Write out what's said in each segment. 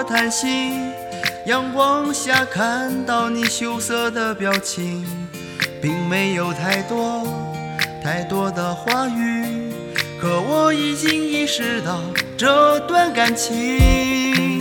我叹息，阳光下看到你羞涩的表情，并没有太多的话语，可我已经意识到这段感情。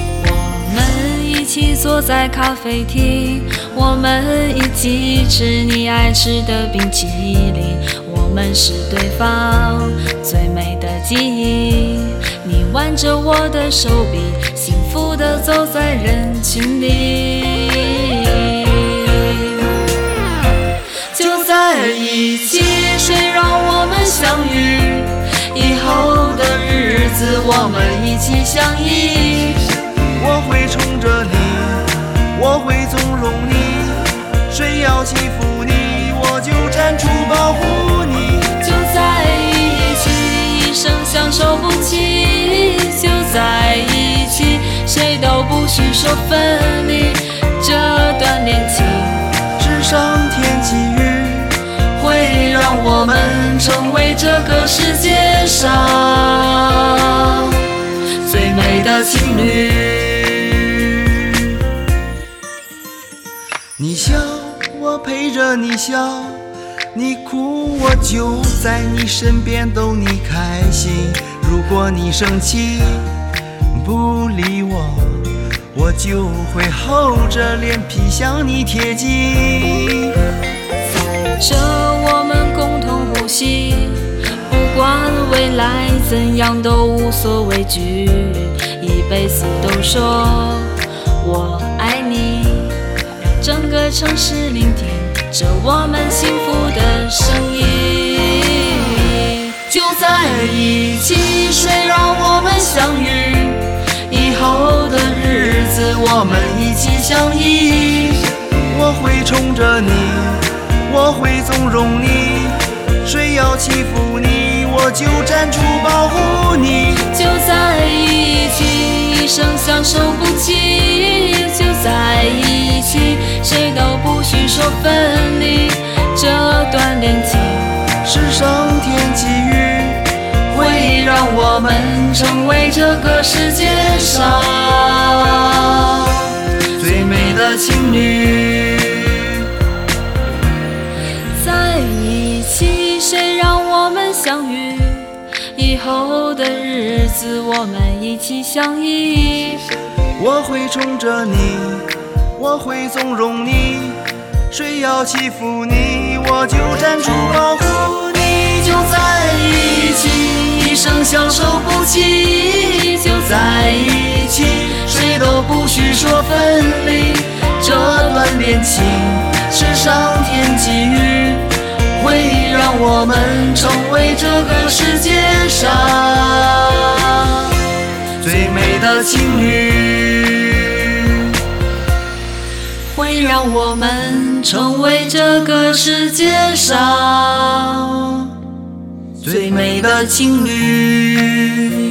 我们一起坐在咖啡厅，我们一起吃你爱吃的冰淇淋，我们是对方最美的记忆，你挽着我的手臂，幸福地走在人群里。就在一起，谁让我们相遇，以后的日子我们一起相依。我会宠着你，我会纵容你，谁要欺负你，我就站出保护你。就在一起，一生相守不弃，就在一起，谁都不许说分离。这段恋情是上天给予，会让我们成为这个世界上最美的情侣。你笑我陪着你笑，你哭我就在你身边逗你开心，如果你生气不理我，我就会厚着脸皮向你贴近。这我们共同呼吸，不管未来怎样都无所畏惧，一辈子都说我爱你，让整个城市聆听着我们幸福的声音。就在一起，谁让我们相遇，以后的日子我们一起相依。我会宠着你，我会纵容你，谁要欺负你，我就站出保护你。就在一起，一生相守不弃，就在一起，谁都不许说分离。这段恋情是上天给予，会让我们成为这个世界上最美的情侣。谁让我们相遇，以后的日子我们一起相依。我会宠着你，我会纵容你，谁要欺负你，我就站出保护你。就在一起，一生相守不弃，就在一起，谁都不许说分离。这段恋情是上天给予，会让我们成为这个世界上最美的情侣，会让我们成为这个世界上最美的情侣。